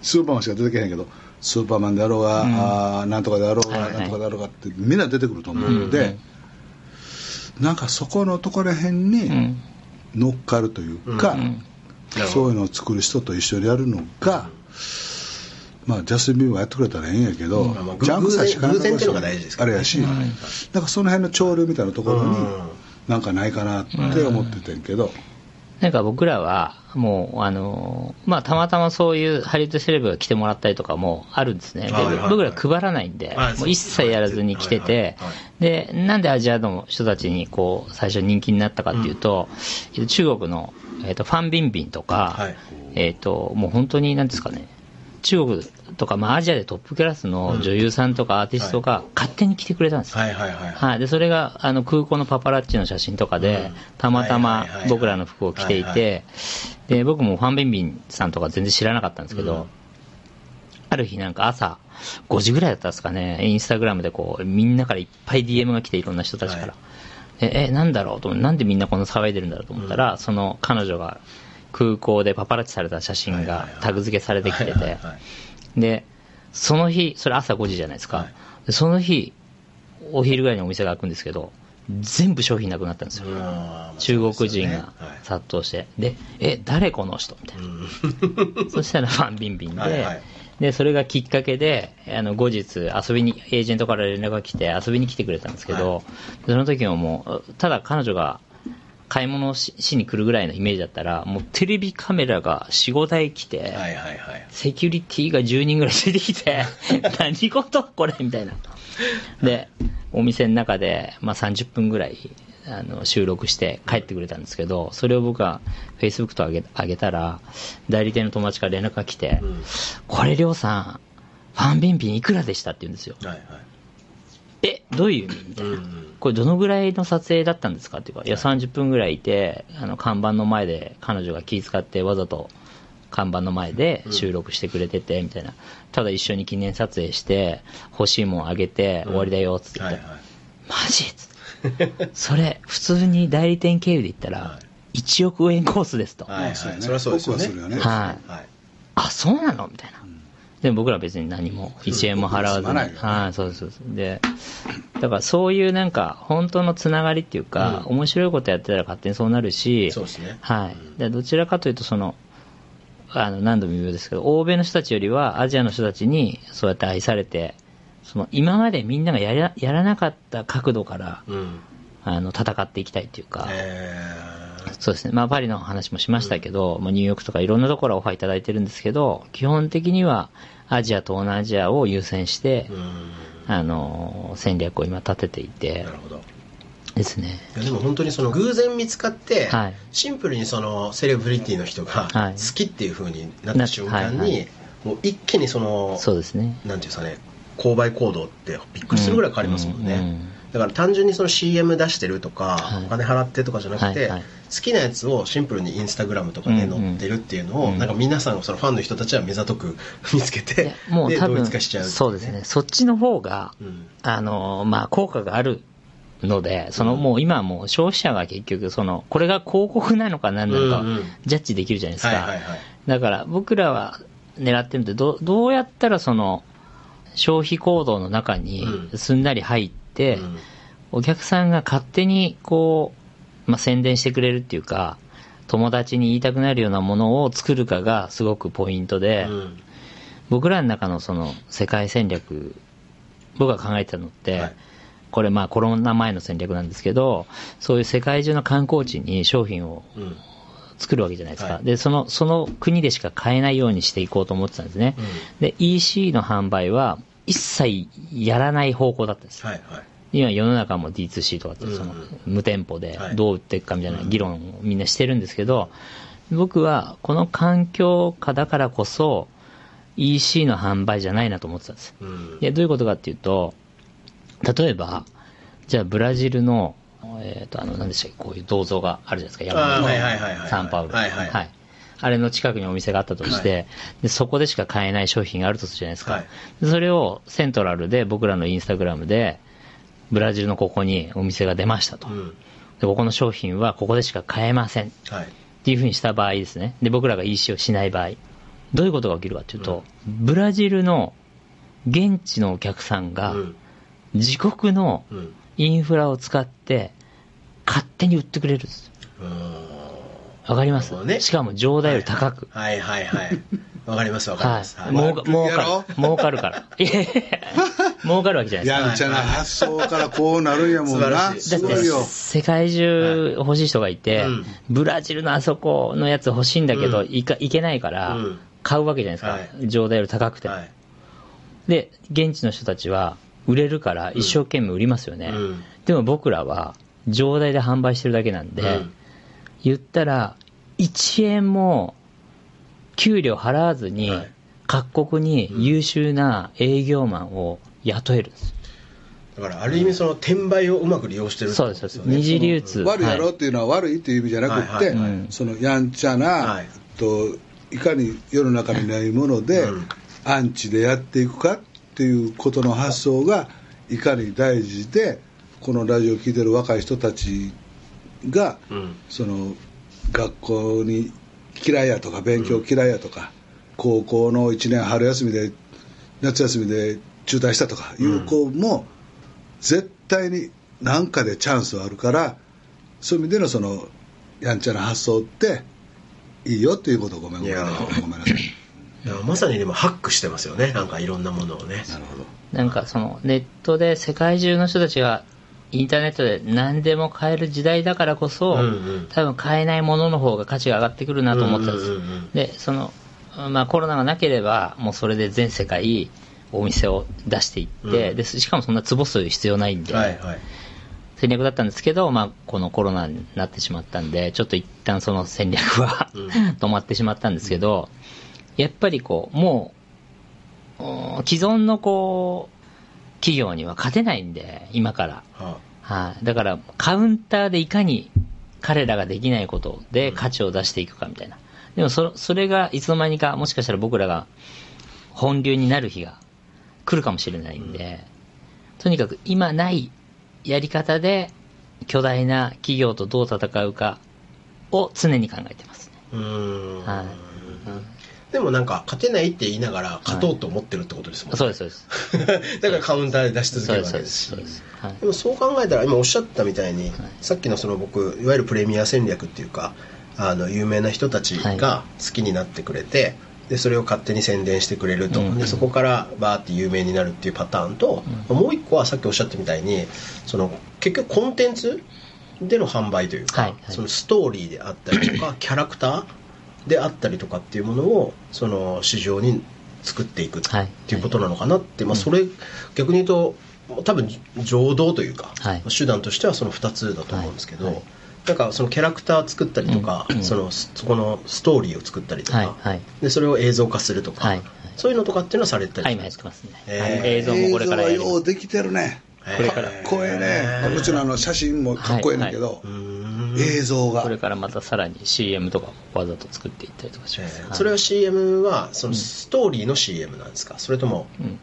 スーパーマンしか出てけへんけどスーパーマンであろうが、うん、なんとかであろうが、はいはい、なんとかであろうがってみんな出てくると思うので、うんうん、なんかそこのところへんに乗っかるというか、うんうん、そういうのを作る人と一緒にやるのが、まあ、ジャスティン・ビーバーやってくれたらええんやけど、うん、まあ、ジャンプ差しかなかったあれやし、はい、だからその辺の潮流みたいなところになんかないかなって思っててんけど、うんうん、なんか僕らはもうまあ、たまたまそういうハリウッドセレブが来てもらったりとかもあるんですね、で、はいはいはい、僕ら配らないんで、はい、もう一切やらずに来てて、はいはいはい、でなんでアジアの人たちにこう最初人気になったかっていうと、うん、中国の、ファン・ビンビンとか、はい、もう本当に何ですかね、中国とか、まあ、アジアでトップクラスの女優さんとかアーティストが勝手に来てくれたんですよ、はいはいはいはい、でそれが空港のパパラッチの写真とかで、うん、たまたま僕らの服を着ていて、で僕もファン・ビンビンさんとか全然知らなかったんですけど、うん、ある日なんか朝5時ぐらいだったんですかね、インスタグラムでこうみんなからいっぱい DM が来て、いろんな人たちから、はい、なんだろうと思って、なんでみんなこんな騒いでるんだろうと思ったら、うん、その彼女が空港でパパラッチされた写真がタグ付けされてきてて、でその日、それ朝5時じゃないですか、はい、でその日お昼ぐらいにお店が開くんですけど、全部商品なくなったんですよ、中国人が殺到して、はい、で誰この人みたいな、うん、そしたらファンビンビン で、はいはい、でそれがきっかけで後日遊びにエージェントから連絡が来て遊びに来てくれたんですけど、はい、その時ももうただ彼女が買い物を しに来るぐらいのイメージだったら、もうテレビカメラが 4,5 台来て、はいはいはい、セキュリティが10人ぐらいついてきて何事これみたいな、でお店の中で、まあ、30分ぐらい収録して帰ってくれたんですけど、それを僕は Facebook と上げたら代理店の友達から連絡が来て、うん、これりょうさんファンビンビンいくらでしたって言うんですよ、はいはい、どういう意味みたいな、これどのぐらいの撮影だったんですかっていうか、いや30分ぐらいいて、看板の前で彼女が気遣ってわざと看板の前で収録してくれててみたいな、ただ一緒に記念撮影して欲しいもんあげて終わりだよっつって、はいはい、マジっつってそれ普通に代理店経由で言ったら1億円コースですと、はいはい、それはそうですよね、はいはい、あそうなのみたいな、でも僕らは別に何も1円も払わずに、はい、そうそうそう、でだからそういうなんか本当のつながりっていうか、うん、面白いことやってたら勝手にそうなるし、そうですね、はい、でどちらかというとその何度も言うですけど、欧米の人たちよりはアジアの人たちにそうやって愛されて、その今までみんながやらなかった角度から、うん、戦っていきたいっていうか、そうですね、まあ、パリの話もしましたけど、うん、ニューヨークとかいろんなところをオファーいただいてるんですけど、基本的にはアジアと東南アジアを優先して、うん、戦略を今立てていて、なるほどですね。いやでも本当にその偶然見つかって、はい、シンプルにそのセレブリティの人が好きっていう風になった瞬間に、はいはい、もう一気にその、そうですね、なんていうんですかね、購買行動ってびっくりするぐらい変わりますもんね、うんうん、だから単純にその CM 出してるとか、はい、お金払ってとかじゃなくて、はいはい、好きなやつをシンプルにインスタグラムとかで載ってるっていうのを、うんうん、なんか皆さんそのファンの人たちは目ざとく見つけてもうで同一化しちゃう、ね、そうですね。そっちの方が、うんまあ、効果があるので、そのもう今はもう消費者が結局そのこれが広告なのか何なのかジャッジできるじゃないですか、うんうんはいはいはい、だから僕らは狙ってるので どうやったらその消費行動の中にすんなり入って、うんうん、お客さんが勝手にこう、まあ、宣伝してくれるっていうか友達に言いたくなるようなものを作るかがすごくポイントで、うん、僕らの中のその世界戦略僕が考えてたのって、はいこれまあコロナ前の戦略なんですけど、そういう世界中の観光地に商品を作るわけじゃないですか、うんはい、でその国でしか買えないようにしていこうと思ってたんですね、うん、で EC の販売は一切やらない方向だったんです、はいはい、今世の中も D2C とかってその無店舗でどう売っていくかみたいな議論をみんなしてるんですけど、僕はこの環境下だからこそ EC の販売じゃないなと思ってたんです、うん、でどういうことかっていうと、例えばじゃあブラジルの、何でしたっけ、こういう銅像があるじゃないですか、山のサンパウロ、はいはいはい、あれの近くにお店があったとして、はい、でそこでしか買えない商品があるとするじゃないですか、はい、それをセントラルで僕らのインスタグラムでブラジルのここにお店が出ましたと、うん、でここの商品はここでしか買えません、はい、っていうふうにした場合ですね。で僕らが EC をしない場合どういうことが起きるかというと、うん、ブラジルの現地のお客さんが、うん自国のインフラを使って勝手に売ってくれるんです。わかります、ね、しかも上代より高く。はいはいはい。わかりますわかります。はい、儲かるから。儲かるわけじゃないですか。やんちゃな発想からこうなるんやもんな。だって世界中欲しい人がいて、はいうん、ブラジルのあそこのやつ欲しいんだけど、うん、いけないから買うわけじゃないですか。はい、上代より高くて、はい。で、現地の人たちは売れるから一生懸命売りますよね、うん、でも僕らは上代で販売してるだけなんで、うん、言ったら1円も給料払わずに各国に優秀な営業マンを雇えるんです、だからある意味その転売をうまく利用してるってことですよね。そうですそうです。二次流通、悪いやろっていうのは悪いっていう意味じゃなくって、はいはいはい、そのやんちゃな、はい、いかに世の中にないもので、うん、アンチでやっていくかっていうことの発想がいかに大事で、このラジオを聞いてる若い人たちが、うん、その学校に嫌いやとか勉強嫌いやとか、うん、高校の1年春休みで夏休みで中退したとかいう子も絶対に何かでチャンスはあるから、そういう意味でのそのやんちゃな発想っていいよっていうことをごめんなさいまさにでもハックしてますよね、なんかいろんなものをね。なるほど。なんかそのネットで世界中の人たちがインターネットで何でも買える時代だからこそ、うんうん、多分買えないものの方が価値が上がってくるなと思ったんです、うんうんうん、でその、まあ、コロナがなければもうそれで全世界お店を出していって、うん、でしかもそんな壺数必要ないんで、はいはい、戦略だったんですけど、まあ、このコロナになってしまったんでちょっと一旦その戦略は止まってしまったんですけど、うんやっぱりこうもう既存のこう企業には勝てないんで今から、はあはあ、だからカウンターでいかに彼らができないことで価値を出していくかみたいな、うん、でもそれがいつの間にかもしかしたら僕らが本流になる日が来るかもしれないんで、うん、とにかく今ないやり方で巨大な企業とどう戦うかを常に考えてますね。はい、でもなんか勝てないって言いながら勝とうと思ってるってことですもんね、はい、そうですそうですだからカウンターで出し続けるわけですし、はい、でもそう考えたら今おっしゃったみたいに、はい、さっきのその僕いわゆるプレミア戦略っていうか有名な人たちが好きになってくれて、はい、でそれを勝手に宣伝してくれると、うんうん、でそこからバーって有名になるっていうパターンと、うん、もう一個はさっきおっしゃったみたいにその結局コンテンツでの販売というか、はいはい、そのストーリーであったりとかキャラクターであったりとかっていうものをその市場に作っていくっていうことなのかなって、はいまあ、それ逆に言うと多分情動というか、はい、手段としてはその2つだと思うんですけど、はいはい、なんかそのキャラクター作ったりとか、うん、そこのストーリーを作ったりとか、はいはい、でそれを映像化するとか、はいはい、そういうのとかっていうのはされたりしますか？はい、今やってますね、映像もこれからやります。映像はようできてるね。これからかっこええね。もちろん写真もかっこええんだけど、はいはい、映像がこれからまたさらに CM とかわざと作っていったりとかします、はい、それは CM はそのストーリーの CM なんですか、それとも、うん、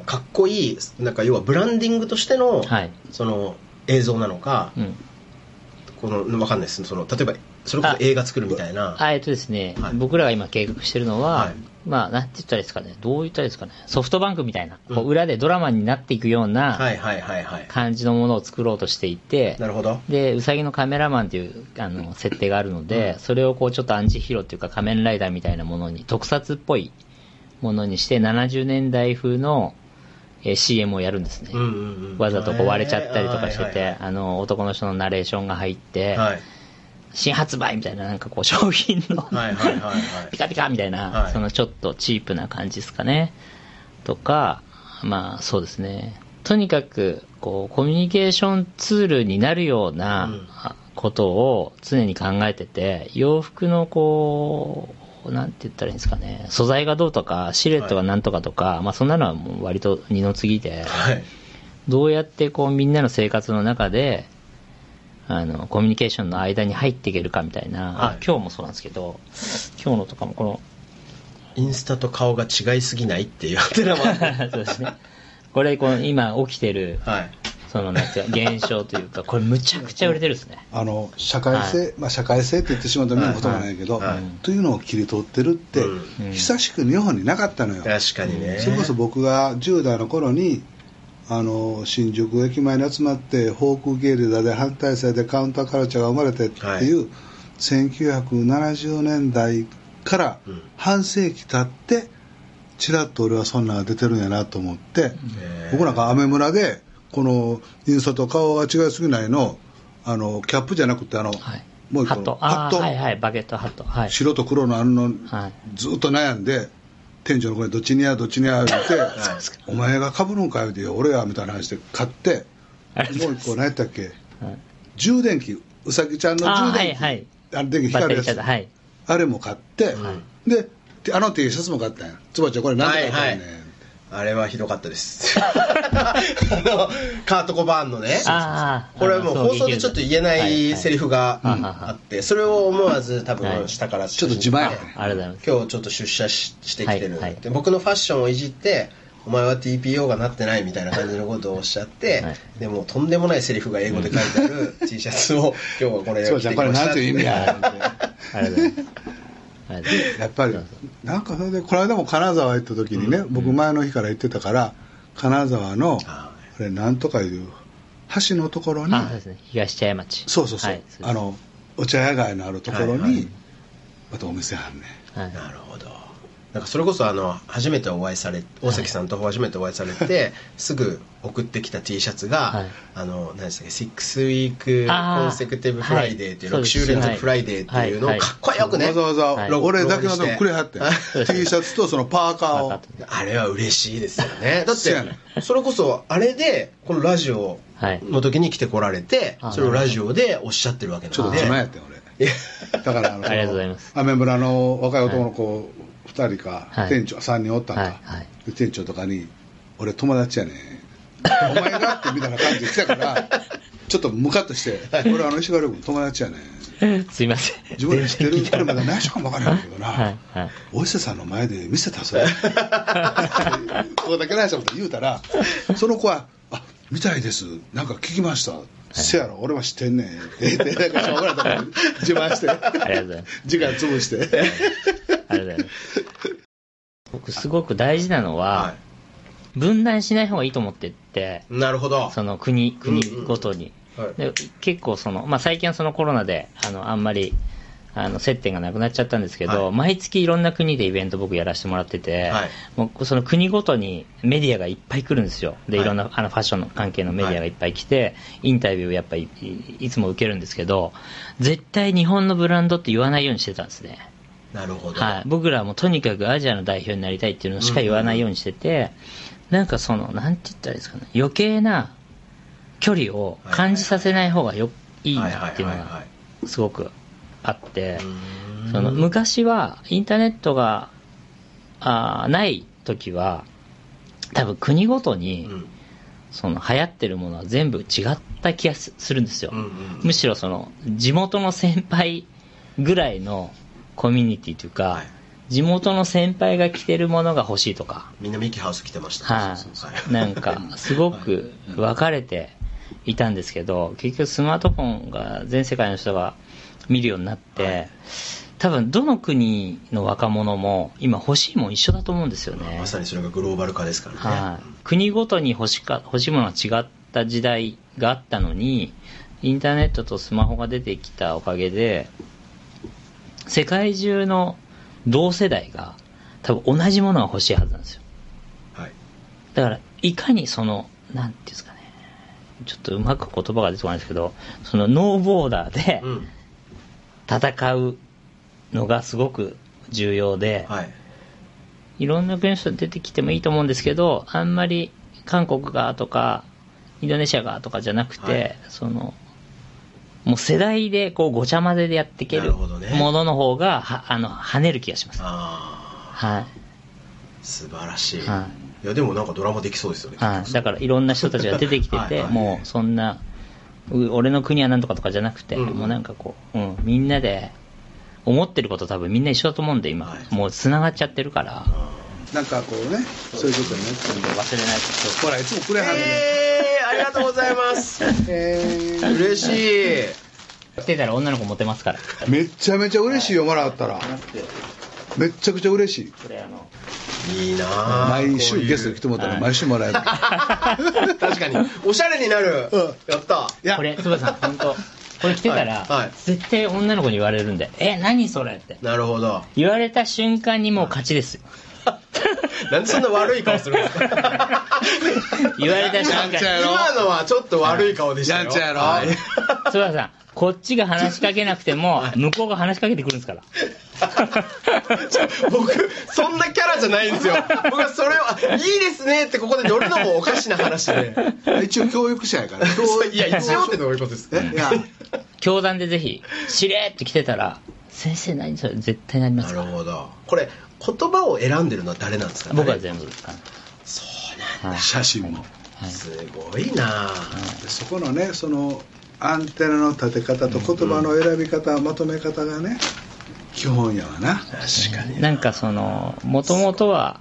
かっこいいなんか要はブランディングとしての、はい、その映像なのか、うん、この分かんないです、その例えばそれこそ映画作るみたいなですね、はい、僕らが今計画してるのは、はい、まあなんて言ったらいいですかね、どう言ったらいいですかね、ソフトバンクみたいな、うん、こう裏でドラマになっていくような感じのものを作ろうとしていて、なるほど。でウサギのカメラマンという設定があるので、うん、それをこうちょっとアンチヒーローというか仮面ライダーみたいなものに特撮っぽいものにして70年代風のCM をやるんですね、うんうんうん、わざとこう割れちゃったりとかしてて、はいはい、男の人のナレーションが入って、はい、新発売みたいな、なんかこう商品のはいはいはい、はい、ピカピカみたいな、はい、そのちょっとチープな感じですかねとか、まあそうですね、とにかくこうコミュニケーションツールになるようなことを常に考えてて、洋服のこうなんて言ったらいいんですかね、素材がどうとかシルエットがなんとかとか、はい、まあ、そんなのはもう割と二の次で、はい、どうやってこうみんなの生活の中でコミュニケーションの間に入っていけるかみたいな、はい、今日もそうなんですけど、今日のとかもこのインスタと顔が違いすぎないっていうそうですね、これこの今起きてる、はい、そのなんて現象というか、これむちゃくちゃ売れてるですね。社会性、はい、まあ、社会性って言ってしまうと見ることがないけど、はいはいはい、というのを切り取ってるって、うん、久しく日本になかったのよ。確かにね。それこそ僕が10代の頃に新宿駅前に集まってフォークゲリラで反対されてカウンターカルチャーが生まれてっていう、はい、1970年代から半世紀経ってちらっと俺はそんなのが出てるんやなと思って、僕なんかアメ村でこのインスタと顔が違いすぎないのキャップじゃなくてはい、もう一個のハット、はいはい、バケットハット、はい、白と黒のはい、ずっと悩んで店長の声どっちにやどっちにやってお前がかぶるんかよって言う俺やみたいな話で買って、もう一個何やったっけ、はい、充電器うさぎちゃんの充電器、はいはい、電気光るやつ、はい、あれも買って、はい、でT シャツも買ったんや、つばちゃんこれ何とか買ったんやね、はいはい、あれはひどかったですカート・コバーンのね、これはもう放送でちょっと言えないセリフがあって、それを思わず多分下からちょっと自慢今日ちょっと出社してきてるで、僕のファッションをいじってお前は TPO がなってないみたいな感じのことをおっしゃって、はい、でもとんでもないセリフが英語で書いてある T シャツを今日はこれ着てきましたっていうやっぱりなんかそれでこの間も金沢行った時にね、うん、僕前の日から行ってたから、金沢のあれなんとかいう橋のところに、あ、そうですね、東茶屋町、そうそうそう、はい、そうです、お茶屋街のあるところに、はいはい、またお店あるね、はい、なるほど。なんかそれこそ初めてお会いされ、大崎さんと初めてお会いされて、はい、すぐ送ってきた T シャツが、はい、何でしたっけ、6ウィークコンセクティブフライデーっていう、はい、6週連続フライデーっていうのをかっこよくね、はいはい、わざわざ俺だけのとこくれはって、はい、T シャツとそのパーカーをあれは嬉しいですよね。だってそれこそあれでこのラジオの時に来てこられて、はい、それをラジオでおっしゃってるわけなので、ちょっと自慢やって俺だからありがとうございます。アメ村の若い男の子、はい、2人か、はい、店長3人おったんか、はいはい、で店長とかに俺友達やねお前がってみたいな感じで来たからちょっとムカッとして俺石原君友達やねすいません自分で知ってるこれまだ内緒かも分からないけどな、はいはい、お伊勢さんの前で見せたそれここだけ内緒のこと言うたらその子はあみたいです、なんか聞きました、はい、せやろ俺は知ってんねんって言ってなんかしょうがないと自慢して時間潰してあれだよね、僕すごく大事なのは、はい、分断しない方がいいと思ってって、なるほど、その国ごとに、うんうん、はい、で結構まあ、最近はそのコロナであんまり接点がなくなっちゃったんですけど、はい、毎月いろんな国でイベント僕やらせてもらってて、はい、もうその国ごとにメディアがいっぱい来るんですよ。でいろんなファッションの関係のメディアがいっぱい来て、インタビューをやっぱりいつも受けるんですけど、絶対日本のブランドって言わないようにしてたんですね。なるほど、はい、僕らはもうとにかくアジアの代表になりたいっていうのしか言わないようにしてて、うん、なんかなんて言ったらいいですかね、余計な距離を感じさせない方がいいなっていうのがすごくあって、昔はインターネットがない時は多分国ごとにその流行ってるものは全部違った気がするんですよ、うんうん、むしろその地元の先輩ぐらいのコミュニティというか、はい、地元の先輩が着てるものが欲しいとか、みんなミキハウス着てました、はい、なんかすごく分かれていたんですけど、結局スマートフォンが全世界の人が見るようになって、はい、多分どの国の若者も今欲しいもん一緒だと思うんですよね。まさにそれがグローバル化ですからね、はい、国ごとに欲しいものが違った時代があったのに、インターネットとスマホが出てきたおかげで世界中の同世代が多分同じものが欲しいはずなんですよ、はい、だからいかにそのなんていうんですかね、ちょっとうまく言葉が出てこないんですけど、そのノーボーダーで戦うのがすごく重要で、はい、いろんな国の人出てきてもいいと思うんですけど、あんまり韓国がとかインドネシアがとかじゃなくて、はい、そのもう世代でこうごちゃ混ぜでやっていけるものの方が、ね、跳ねる気がします。あ、はい、素晴らしい、はい、いやでもなんかドラマできそうですよね、はい、だからいろんな人たちが出てきててはい、はい、もうそんな俺の国はなんとかとかじゃなくて、うん、もうなんかこう、うん、みんなで思ってること多分みんな一緒だと思うんで今、はい、もうつながっちゃってるから、なんかこうね、そういうことね、忘れないと。ほらいつもくれはるね、ありがとうございます嬉しい。来てたら女の子モテますから、めちゃめちゃ嬉しいよ、もらったらめちゃくちゃ嬉しい。これいいな、毎週ゲストに来てもらったら毎週もらえる確かにおしゃれになる、うん、やった。いやこれつばさん本当これ着てたら、はいはい、絶対女の子に言われるんで、え、何それって。なるほど。言われた瞬間にもう勝ちですよ。なんでそんな悪い顔するんですか言われた瞬間。今のはちょっと悪い顔でしたよ。やんちゃやろ。はい、つばさん、こっちが話しかけなくても、向こうが話しかけてくるんですから。僕そんなキャラじゃないんですよ。僕はそれはいいですねってここで乗るのもおかしな話で、ね、一応教育者やから。いや一応ってどういうことですか。いや教団でぜひしれーって来てたら先生何それ絶対なりますから。なるほど。これ言葉を選んでるのは誰なんですか、ね。僕は全部ですか、ね。そうなんだ。写真も、はい、すごいな、はい。そこのね、そのアンテナの立て方と言葉の選び方、うんうん、まとめ方がね。基本やわな。確かに。なんかその元々は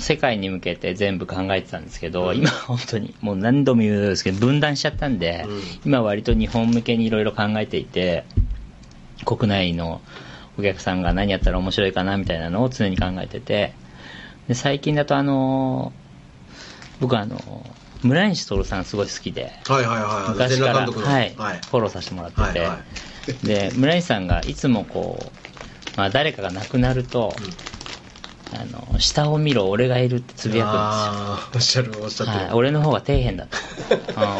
世界に向けて全部考えてたんですけど、うん、今本当にもう何度も言うようですけど分断しちゃったんで、うん、今割と日本向けにいろいろ考えていて、国内のお客さんが何やったら面白いかなみたいなのを常に考えてて、で最近だと僕村西徹さんすごい好きで、はいはいはい、昔から、はいはい、フォローさせてもらってて、はいはいで村井さんがいつもこう、まあ、誰かが亡くなると、うん、下を見ろ俺がいるってつぶやくんですよ。あおっしゃるおっしゃってる、はい、俺の方が底辺だと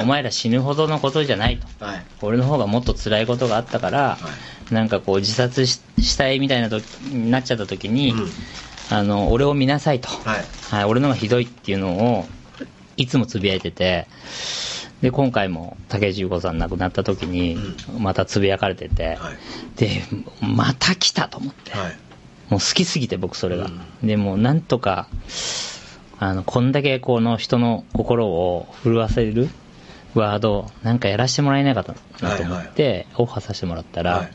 お前ら死ぬほどのことじゃないと、はい、俺の方がもっと辛いことがあったから、はい、なんかこう自殺 したいみたいな時になっちゃった時に、うん、俺を見なさいと、はいはい、俺の方がひどいっていうのをいつもつぶやいてて、で今回も武井15さん亡くなった時にまたつぶやかれてて、うん、でまた来たと思って、はい、もう好きすぎて僕それが、うん、でもうなんとかこんだけこの人の心を震わせるワードなんかやらせてもらえないかと思ってオファーさせてもらったら、はいはい、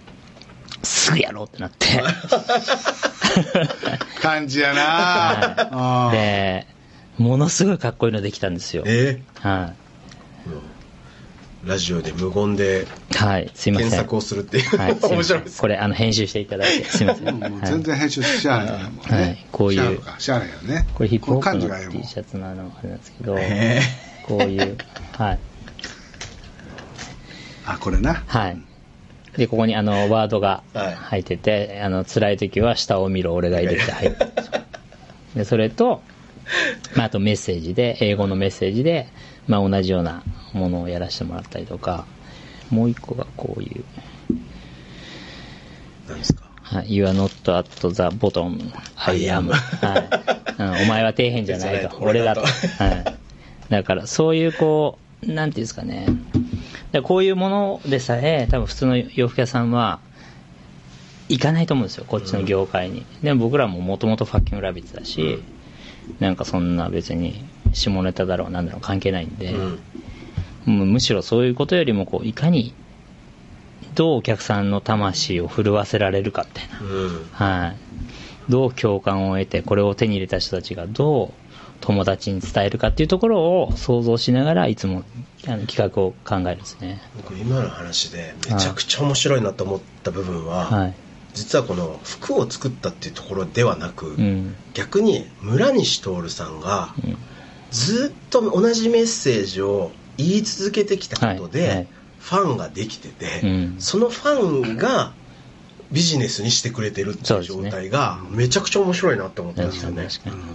すぐやろうってなって感じやな、はい、でものすごいかっこいいのできたんですよ、はいうん、ラジオで無言で検索をするっていう、はい、すいません面白いです、ね、これ編集していただいてすいませんもう全然編集しちゃわないからもうね、はい、こういうしゃあないよね、これヒップホップの T シャツのあれなんですけど、こういうはいあこれなはいでここにワードが入ってて、はい、辛い時は下を見ろ俺がいるって入ってるんですよでそれと、まあ、あとメッセージで英語のメッセージでまあ、同じようなものをやらせてもらったりとか、もう一個がこういう何ですか、はい、You are not at the bottom I am、はいうん、お前は底辺じゃないと俺だと、はい、だからそういうこうなんていうんですかね、こういうものでさえ多分普通の洋服屋さんは行かないと思うんですよこっちの業界に、うん、でも僕らももともとファッキングラビッツだし、うん、なんかそんな別に下ネタだろうなんだろう関係ないんで、うん、むしろそういうことよりもこういかにどうお客さんの魂を震わせられるかみたいな、うん、はい、どう共感を得てこれを手に入れた人たちがどう友達に伝えるかっていうところを想像しながらいつも企画を考えるんですね。僕今の話でめちゃくちゃ面白いなと思った部分は、はい、実はこの服を作ったっていうところではなく、うん、逆に村西徹さんがずっと同じメッセージを言い続けてきたことで、はいはい、ファンができてて、うん、そのファンがビジネスにしてくれてるっていう状態がめちゃくちゃ面白いなって思ったんですよね。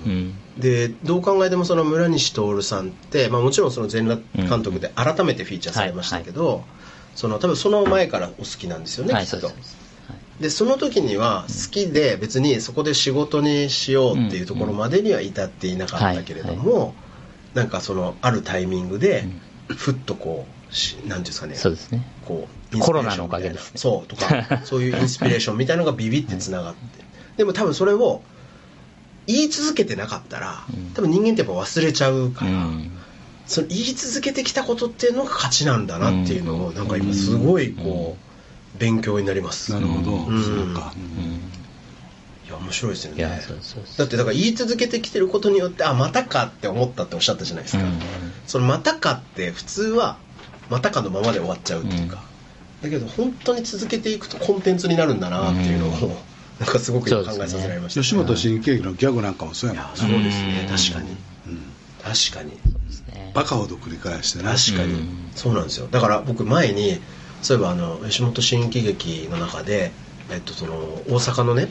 うん、でどう考えてもその村西徹さんって、まあ、もちろんその全裸監督で改めてフィーチャーされましたけど、うんはいはい、その多分その前からお好きなんですよね、はい、きっと。そうです。はい、でその時には好きで別にそこで仕事にしようっていうところまでには至っていなかったけれども、うんはいはい、なんかそのあるタイミングでふっとこうなんですかね、そうですね、こうコロナのおかげですね、そうとかそういうインスピレーションみたいなのがビビってつながって、でも多分それを言い続けてなかったら多分人間ってやっぱ忘れちゃうから、うん、その言い続けてきたことっていうのが価値なんだなっていうのをなんか今すごいこう勉強になります。なるほど、うん、そうか、うん、いや面白いですよね。いやそうそうそう、だってだから言い続けてきてることによって、あまたかって思ったっておっしゃったじゃないですか、うん、そのまたかって普通はまたかのままで終わっちゃうっていうか、うん、だけど本当に続けていくとコンテンツになるんだなっていうのを、うん、なんかすごく考えさせられました、ね。吉本新喜劇のギャグなんかもそうやもんな。そうですね、確かに、うん、確かにそうですね、バカほど繰り返して、ね、確かに、うん、そうなんですよ。だから僕前にそういえば吉本新喜劇の中で、その大阪のね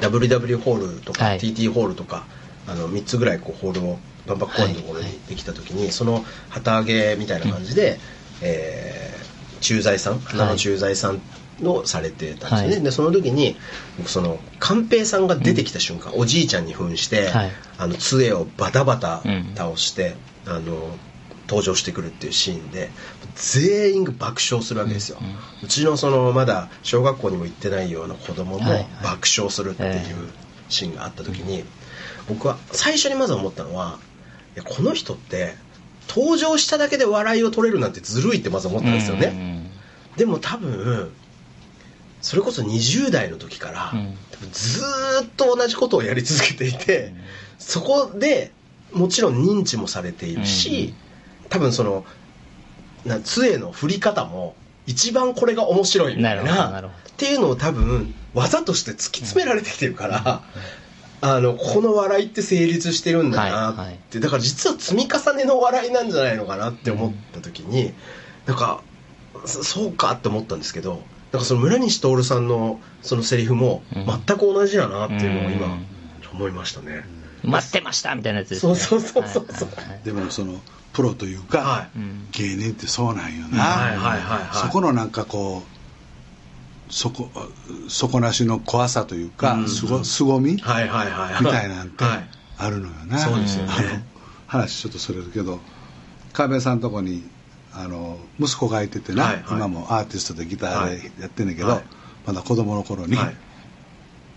WW ホールとか、はい、TT ホールとか3つぐらいこうホールを万博公園のところにできた時に、はいはい、その旗揚げみたいな感じで、うん、駐在さん、花の駐在さんをされてたんですね、はい、でその時にその寛平さんが出てきた瞬間、うん、おじいちゃんに扮して、はい、杖をバタバタ倒して、うん、登場してくるっていうシーンで全員が爆笑するわけですよ、うんうん、うちのそのまだ小学校にも行ってないような子供も爆笑するっていうシーンがあった時に、はいはい、僕は最初にまず思ったのは、いやこの人って登場しただけで笑いを取れるなんてずるいってまず思ったんですよね、うんうんうん、でも多分それこそ20代の時から、うん、多分ずっと同じことをやり続けていて、うん、そこでもちろん認知もされているし、うん、多分その杖の振り方も一番これが面白いみたいなっていうのを多分技として突き詰められてきてるから、うんうん、この笑いって成立してるんだなって、はいはい、だから実は積み重ねの笑いなんじゃないのかなって思った時に、うん、なんかそうかって思ったんですけど、なんかその村西徹さんのそのセリフも全く同じだなっていうのを今思いましたね、うん、待ってましたみたいなやつですね。そうそうそうそう、はいはいはい、でもそのプロというか、はい、芸人ってそうなんよな、はいはいはいはい、そこのなんかこう底なしの怖さというか、うん、凄み、はいはいはい、みたいなんてあるのよな、はい、そうですよね。話ちょっとそれるけど、川辺さんのとこに息子がいててな、はいはい、今もアーティストでギターでやってんねんけど、はい、まだ子供の頃に、はい、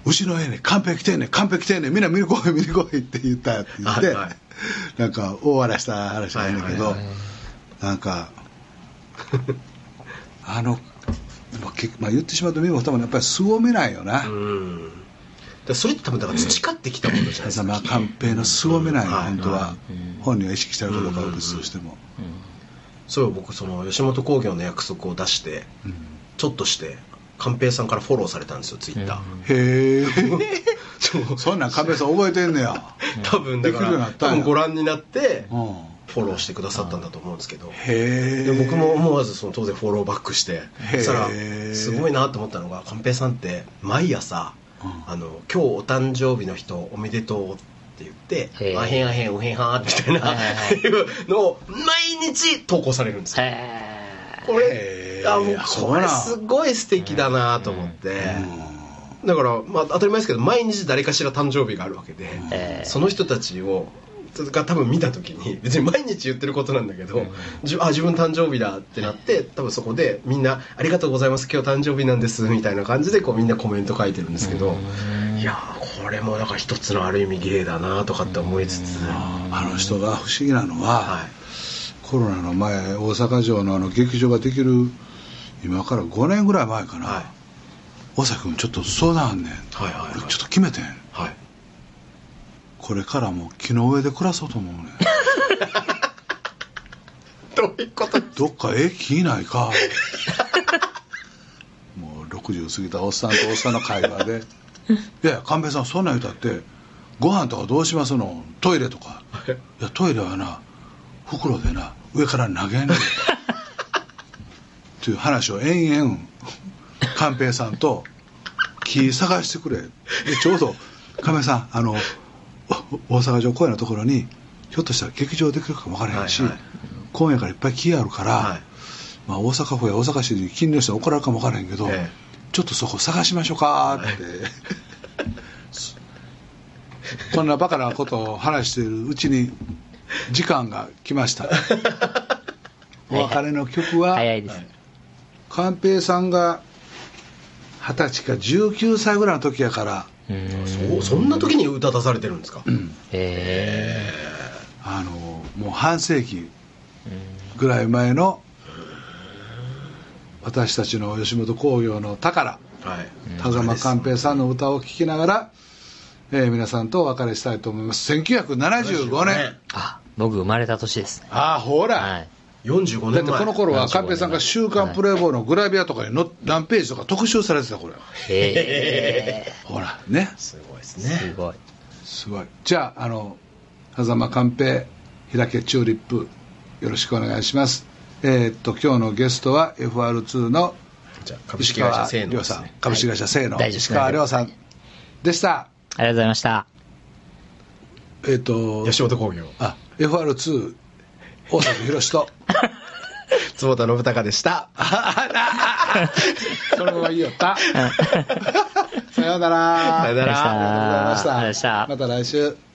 うちの家にカンペ来てんねん、カンペ来てんねん、みんな見に来い見に来いって言ったって言って、はいはい、なんか大笑いした話なんだけど、はいはいはい、なんかまあ、言ってしまうと見ることもやっぱり凄みないよな、うん、だそれって多分だから培ってきたことじゃないですか、まあ、寛平の凄みないよ、うん、本当は、はいはい、本人は意識してるかどうかは別としても、うんうんうん、それを僕その吉本興業の約束を出して、うん、ちょっとして寛平さんからフォローされたんですよ、ツイッター。へーそんなん寛平さん覚えてんねや多分だから多分ご覧になって、うんフォローしてくださったんだと思うんですけど、で僕も思わずその当然フォローバックして、そしたらすごいなと思ったのが、寛平さんって毎朝、うん、今日お誕生日の人おめでとうって言ってあへんあへんおへんはーみたいないうのを毎日投稿されるんですよ。これすごい素敵だなと思って、だからまあ当たり前ですけど毎日誰かしら誕生日があるわけで、その人たちをが多分見た時に、別に毎日言ってることなんだけど、あ、自分誕生日だってなって、多分そこでみんなありがとうございます今日誕生日なんですみたいな感じでこうみんなコメント書いてるんですけど、いやこれもなんか一つのある意味芸だなとかって思いつつ、あの人が不思議なのは、はい、コロナの前大阪城のあの劇場ができる今から5年ぐらい前かな、はい、大崎君ちょっと相談あんねん、はいはいはい、俺ちょっと決めてん、はい、これからも木の上で暮らそうと思うねんどういうことですか、どっか木いないかもう60過ぎたおっさんとおっさんの会話でいや勘兵衛さんそんなん言うたってご飯とかどうしますの、トイレとかいやトイレはな袋でな上から投げんねんという話を延々寛平さんと木探してくれで、ちょうど寛平さんあの大阪城公園のところにひょっとしたら劇場できるかも分からへんし、はいはい、公園からいっぱい木あるから、はい、まあ、大阪府や大阪市に近隣の人に怒られるかも分からへんけど、ちょっとそこ探しましょうかって、はい、こんなバカなことを話しているうちに時間が来ましたお別れの曲は早いです。寛平さんが20歳か19歳ぐらいの時やから、そんな時に歌出されてるんですか、うん、もう半世紀ぐらい前の私たちの吉本興業の宝、はい、田様寛平さんの歌を聴きながら、皆さんとお別れしたいと思います。1975年、あ、僕生まれた年ですね。あ、ほら、はい、45年前だって。この頃は寛平さんが週刊プレイボーイのグラビアとかにの、はい、何ページとか特集されてた。これへーほらね、すごいですね。すごいすごい。じゃあ狭間寛平開けチューリップよろしくお願いします。今日のゲストは FR2 の石川亮さん、ね、株式会社生の石川亮さんでした。ありがとうございました。吉本興業、あ、 FR2 大崎宏と坪田信孝でしたそのまま言いよったさようなら。ありがとうございました。また来週。